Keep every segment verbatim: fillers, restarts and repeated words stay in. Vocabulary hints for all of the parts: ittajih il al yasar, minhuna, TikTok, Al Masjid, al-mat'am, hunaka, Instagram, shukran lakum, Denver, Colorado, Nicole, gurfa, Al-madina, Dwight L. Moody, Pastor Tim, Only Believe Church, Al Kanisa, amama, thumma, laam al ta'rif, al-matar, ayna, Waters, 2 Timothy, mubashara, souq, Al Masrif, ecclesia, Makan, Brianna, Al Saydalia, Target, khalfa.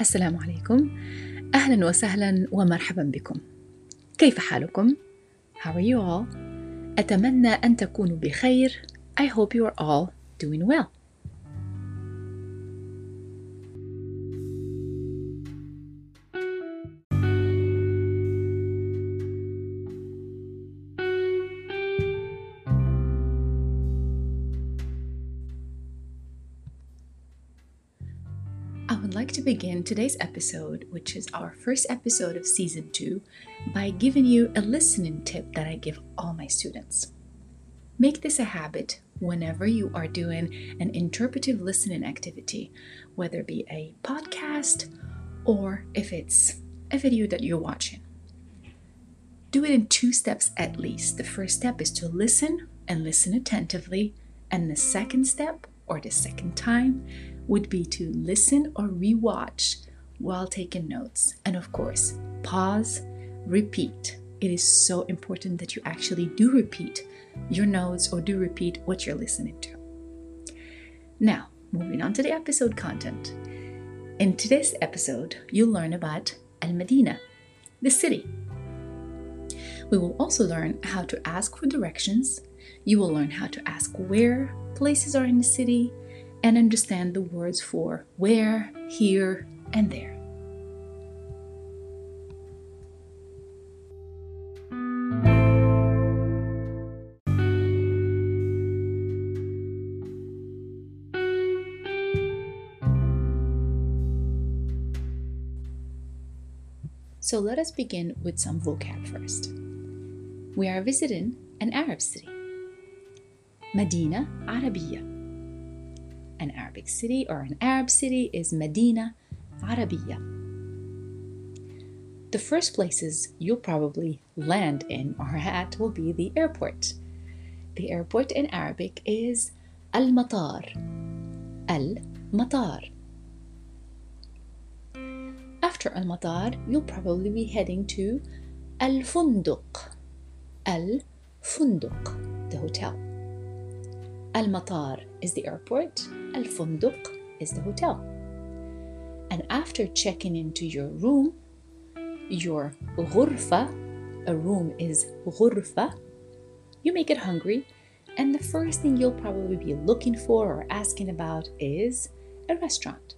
السلام عليكم، أهلا وسهلا ومرحبا بكم. كيف حالكم؟ How are you all? أتمنى أن تكونوا بخير. I hope you are all doing well. I would like to begin today's episode, which is our first episode of season two, by giving you a listening tip that I give all my students. Make this a habit whenever you are doing an interpretive listening activity, whether it be a podcast or if it's a video that you're watching. Do it in two steps at least. The first step is to listen and listen attentively, and the second step, or the second time, would be to listen or rewatch while taking notes. And of course, pause, repeat. It is so important that you actually do repeat your notes or do repeat what you're listening to. Now, moving on to the episode content. In today's episode, you'll learn about Al-Madina, the city. We will also learn how to ask for directions. You will learn how to ask where places are in the city, and understand the words for where, here, and there. So let us begin with some vocab first. We are visiting an Arab city, Medina Arabiyya. An Arabic city or an Arab city is Medina Arabiyya. The first places you'll probably land in or at will be the airport. The airport in Arabic is al-matar. Al-matar. After al-matar, you'll probably be heading to al-funduq. Al-funduq, the hotel. Al-matar is the airport, al-funduq is the hotel. And after checking into your room, your gurfa, a room is gurfa, you make it hungry, and the first thing you'll probably be looking for or asking about is a restaurant.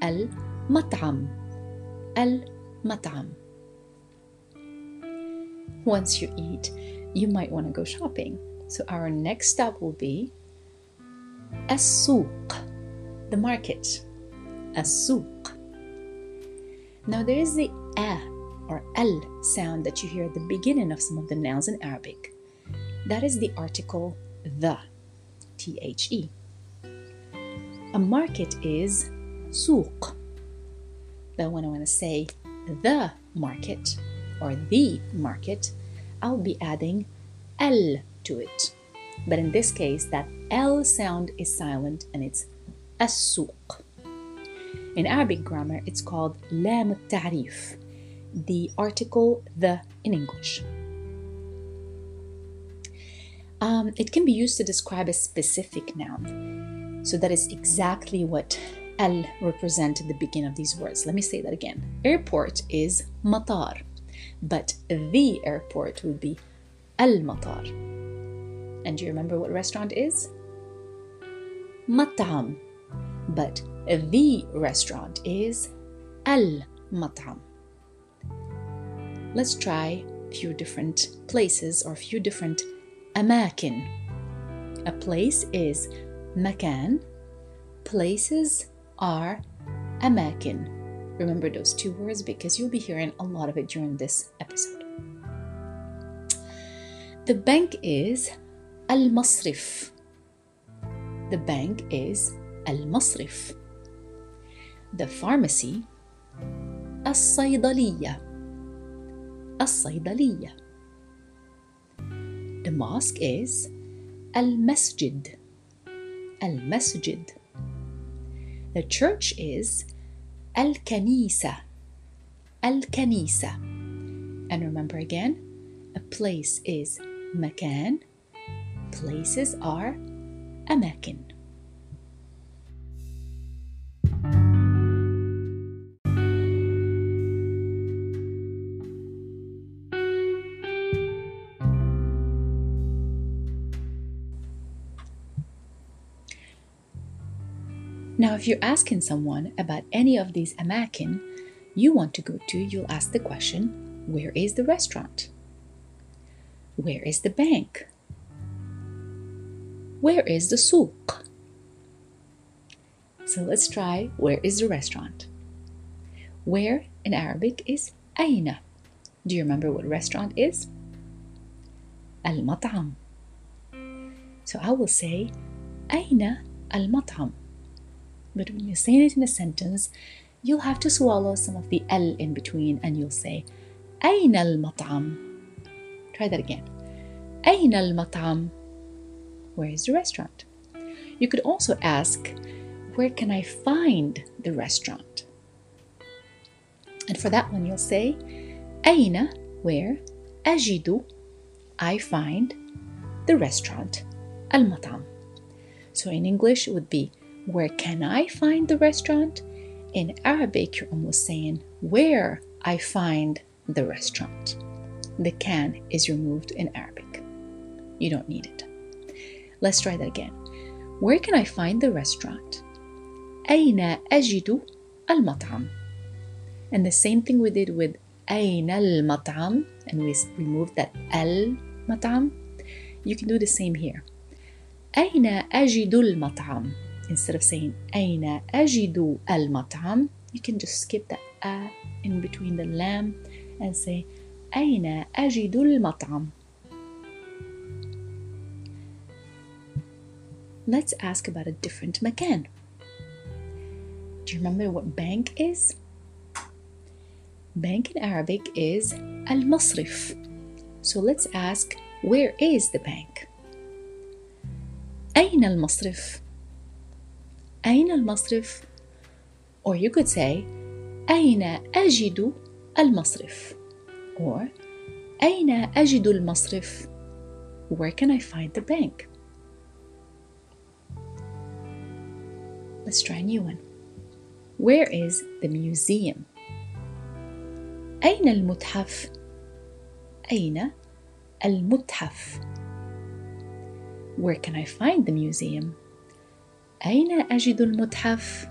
Al-mat'am. Al-mat'am. Once you eat, you might want to go shopping. So our next stop will be السوق, the market. السوق. Now there is the a or al sound that you hear at the beginning of some of the nouns in Arabic. That is the article the, T H E. A market is souq. But when I want to say the market or the market, I'll be adding al to it. But in this case, that L sound is silent and it's السوق. In Arabic grammar, it's called laam al ta'rif, the article the in English. Um, it can be used to describe a specific noun. So that is exactly what L represents at the beginning of these words. Let me say that again. Airport is matar, but the airport would be al-matar. And do you remember what restaurant is? Mat'am. But the restaurant is al-mat'am. Let's try a few different places or a few different amakin. A place is makan. Places are amakin. Remember those two words because you'll be hearing a lot of it during this episode. The bank is Al Masrif. The bank is Al Masrif. The pharmacy, Al Saydalia. Al Saydalia. The mosque is Al Masjid. Al Masjid. The church is Al Kanisa. Al Kanisa. And remember again, a place is Makan. Places are amakin. Now, if you're asking someone about any of these amakin you want to go to, you'll ask the question, where is the restaurant? Where is the bank? Where is the souq? So let's try where is the restaurant. Where in Arabic is ayna. Do you remember what restaurant is? Al-mat'am. So I will say ayna al-mat'am. But when you say it in a sentence, you'll have to swallow some of the al in between and you'll say ayna al-mat'am. Try that again. Ayna al-mat'am. Where is the restaurant? You could also ask, where can I find the restaurant? And for that one, you'll say, ayna, where, ajidu, I find, the restaurant, al-mat'am. So in English, it would be, where can I find the restaurant? In Arabic, you're almost saying, where I find the restaurant. The can is removed in Arabic. You don't need it. Let's try that again. Where can I find the restaurant? أين أجد المطعم? And the same thing we did with أين المطعم, and we removed that المطعم. You can do the same here. أين أجد المطعم? Instead of saying أين أجد المطعم, you can just skip the a in between the lam and say أين أجد المطعم. Let's ask about a different makan. Do you remember what bank is? Bank in Arabic is Al Masrif. So let's ask, where is the bank? أين المصرف? أين المصرف? Or you could say, أين أجد المصرف? Or, أين أجد المصرف? Where can I find the bank? Let's try a new one. Where is the museum? أين المتحف? أين المتحف? Where can I find the museum? أين أجد المتحف?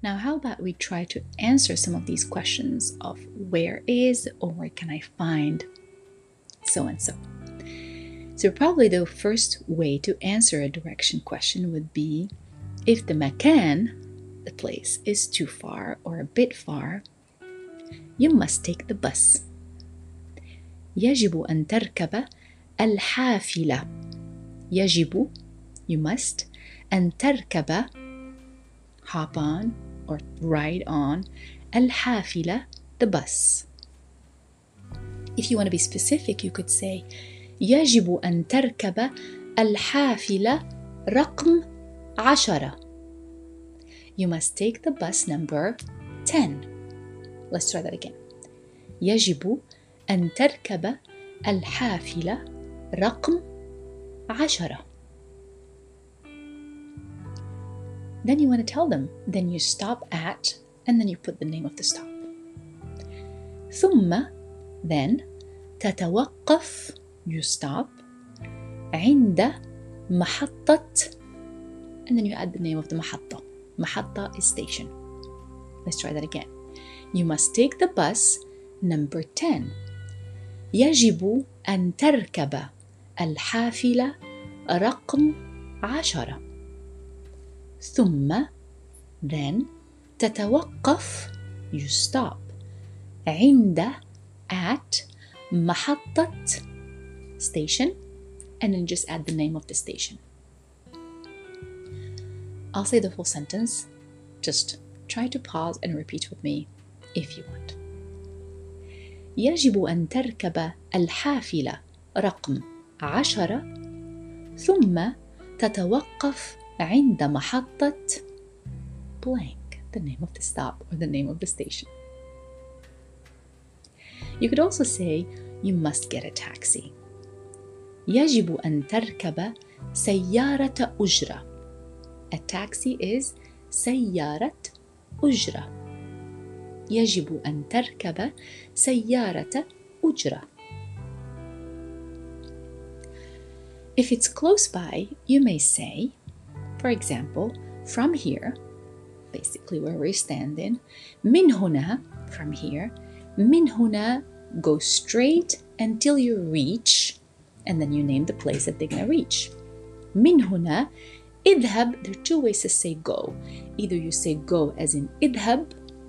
Now, how about we try to answer some of these questions of where is or where can I find so-and-so. So probably the first way to answer a direction question would be if the makan, the place, is too far or a bit far, you must take the bus. يجب أن تركب الحافلة. يجب, you must, أن تركب, hop on, or ride on, al-hafila, the bus. If you want to be specific, you could say, يجب أن تركب الحافلة رقم عشرة. You must take the bus number ten. Let's try that again. يجب أن تركب الحافلة رقم عشرة. Then you want to tell them. Then you stop at, and then you put the name of the stop. ثم, then, تتوقف, you stop, عند محطة, and then you add the name of the محطة. محطة is station. Let's try that again. You must take the bus number ten. يجب أن تركب الحافلة رقم عشرة. ثم, then, تتوقف, you stop, عند, at, محطة, station, and then just add the name of the station. I'll say the whole sentence. Just try to pause and repeat with me if you want. يجب أن تركب الحافلة رقم عشرة ثم تتوقف عند محطة blank, the name of the stop or the name of the station. You could also say, you must get a taxi. يجب أن تركب سيارة أجرة. A taxi is سيارة أجرة. يجب أن تركب سيارة أجرة. If it's close by, you may say, for example, from here, basically where we're standing, minhuna, from here, minhuna, go straight until you reach, and then you name the place that they're going to reach. Minhuna, idhab, there are two ways to say go. Either you say go as in idhab,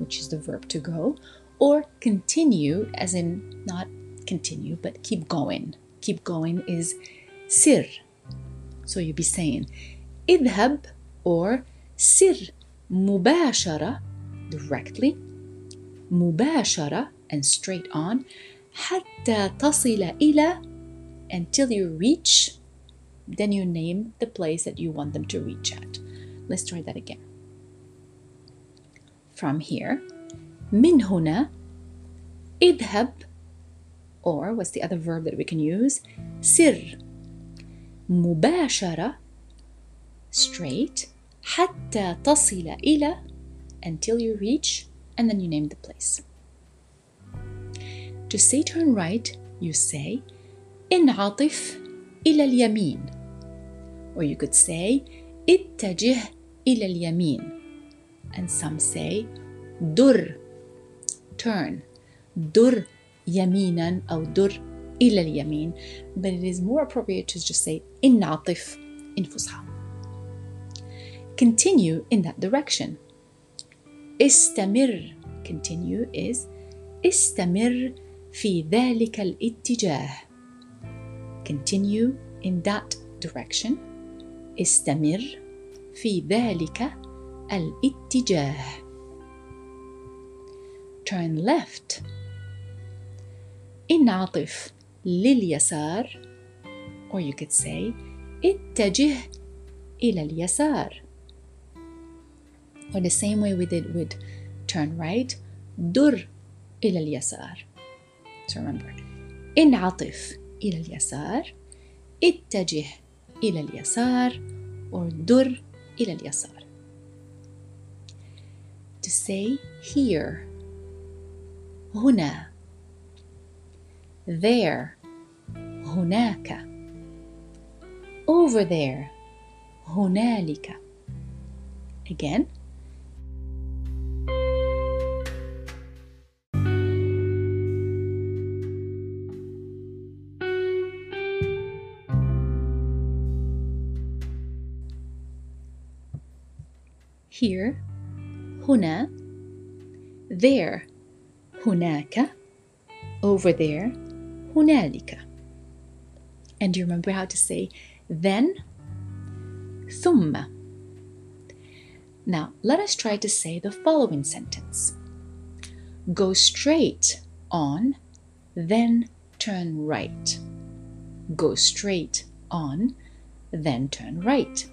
which is the verb to go, or continue as in, not continue, but keep going. Keep going is sir. So you'll be saying idhab or sir, mubashara, directly, mubashara, and straight on, hatta tasila ila, until you reach, then you name the place that you want them to reach at. Let's try that again. From here, min huna, idhab, or what's the other verb that we can use? Sir, mubashara, straight, hatta tasila ila, until you reach, and then you name the place. To say turn right, you say In'atif il al yameen, or you could say ittajih il al yameen. And some say dur, turn, dur yaminan or dur il al yameen, but it is more appropriate to just say in'atif in Fusha. Continue in that direction. Istamir, continue is istamir fi dhalika al-ittijah. Continue in that direction. Istamir fi dhalika al-ittijah. Turn left. In'atif lil yasar, or you could say ittajih il al yasar. Or the same way we did with turn right, dur il al yasar. So remember, in'atif il al yasar, ittajih il al yasar, or dur il al yasar. To say here, huna, there, hunaka, over there, hunalika. Again, here, huna, there, hunaka, over there, hunalika. And you remember how to say then, thumma. Now, let us try to say the following sentence. Go straight on, then turn right. Go straight on, then turn right.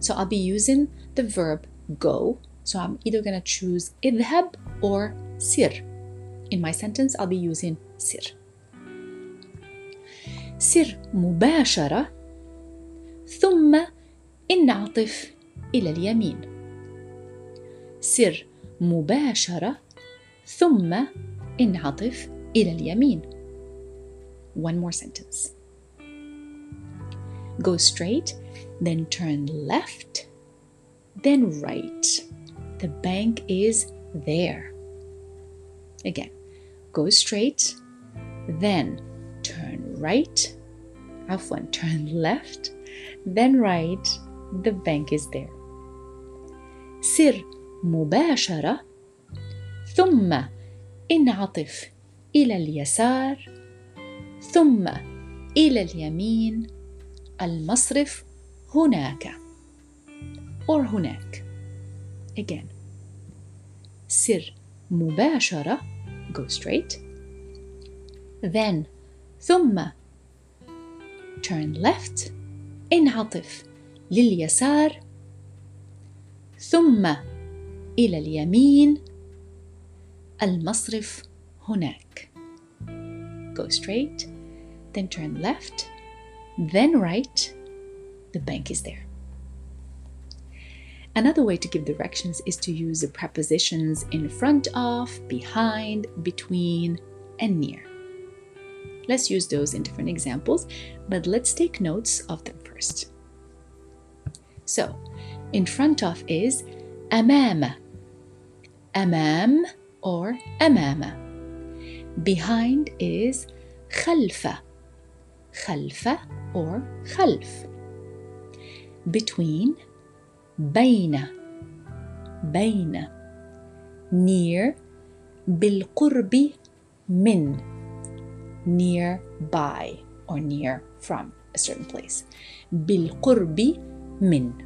So I'll be using the verb go. So I'm either going to choose idhab or sir. In my sentence, I'll be using sir. Sir mubashara, thumma in'atif il al yameen. Sir mubashara, thumma in'atif il al yameen. One more sentence. Go straight, then turn left, then right. The bank is there. Again, go straight, then turn right, afwan, turn left, then right, the bank is there. Sir mubashara, thumma in'atif il al yasar, thumma il al yameen, Al Masrif hunaka, or hunak. Again, sir mubashara, go straight, then thumma, turn left, in'atif lil yasar, thumma ila al yameen, Al Masrif hunak. Go straight, then turn left, then right, the bank is there. Another way to give directions is to use the prepositions in front of, behind, between, and near. Let's use those in different examples, but let's take notes of them first. So, in front of is amama, amam or amama. Behind is khalfa, khalfa or khalf. Between, bayna, bayna. Near, bilqurbi min, near by or near from a certain place, bilqurbi min.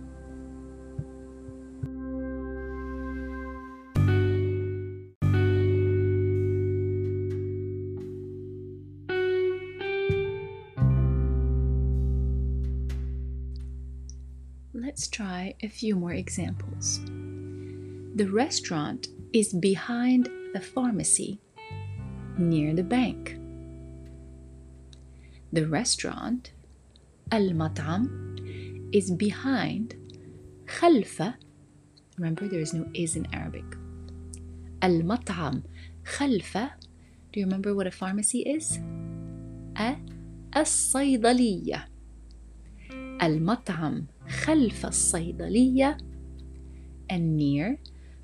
Let's try a few more examples. The restaurant is behind the pharmacy, near the bank. The restaurant, al-mat'am, is behind, khalfa. Remember, there is no is in Arabic. Al-mat'am, khalfa. Do you remember what a pharmacy is? A Al Saydalia. Al-mat'am, خلف الصيدلية and near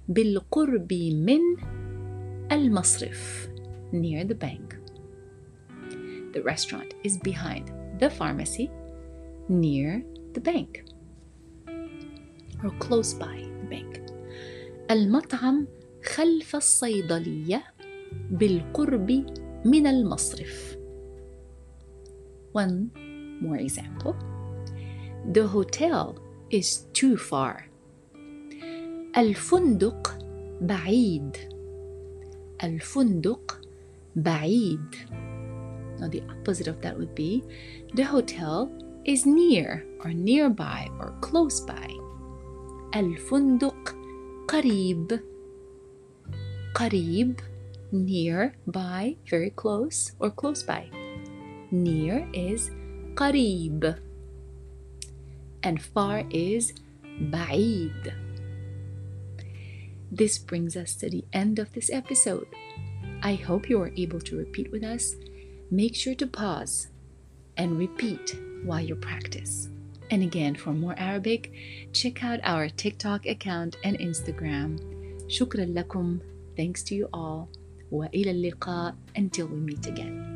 بالقرب من المصرف, near the bank. The restaurant is behind the pharmacy, near the bank or close by the bank. المطعم خلف الصيدلية بالقرب من المصرف. One more example. The hotel is too far. الفندق بعيد. الفندق بعيد. Now the opposite of that would be the hotel is near or nearby or close by. الفندق قريب. قريب, near, by, very close or close by. Near is qareeb. And far is ba'id. This brings us to the end of this episode. I hope you are able to repeat with us. Make sure to pause and repeat while you practice. And again, for more Arabic, check out our TikTok account and Instagram. Shukran lakum. Thanks to you all. Wa ila al-liqa. Until we meet again.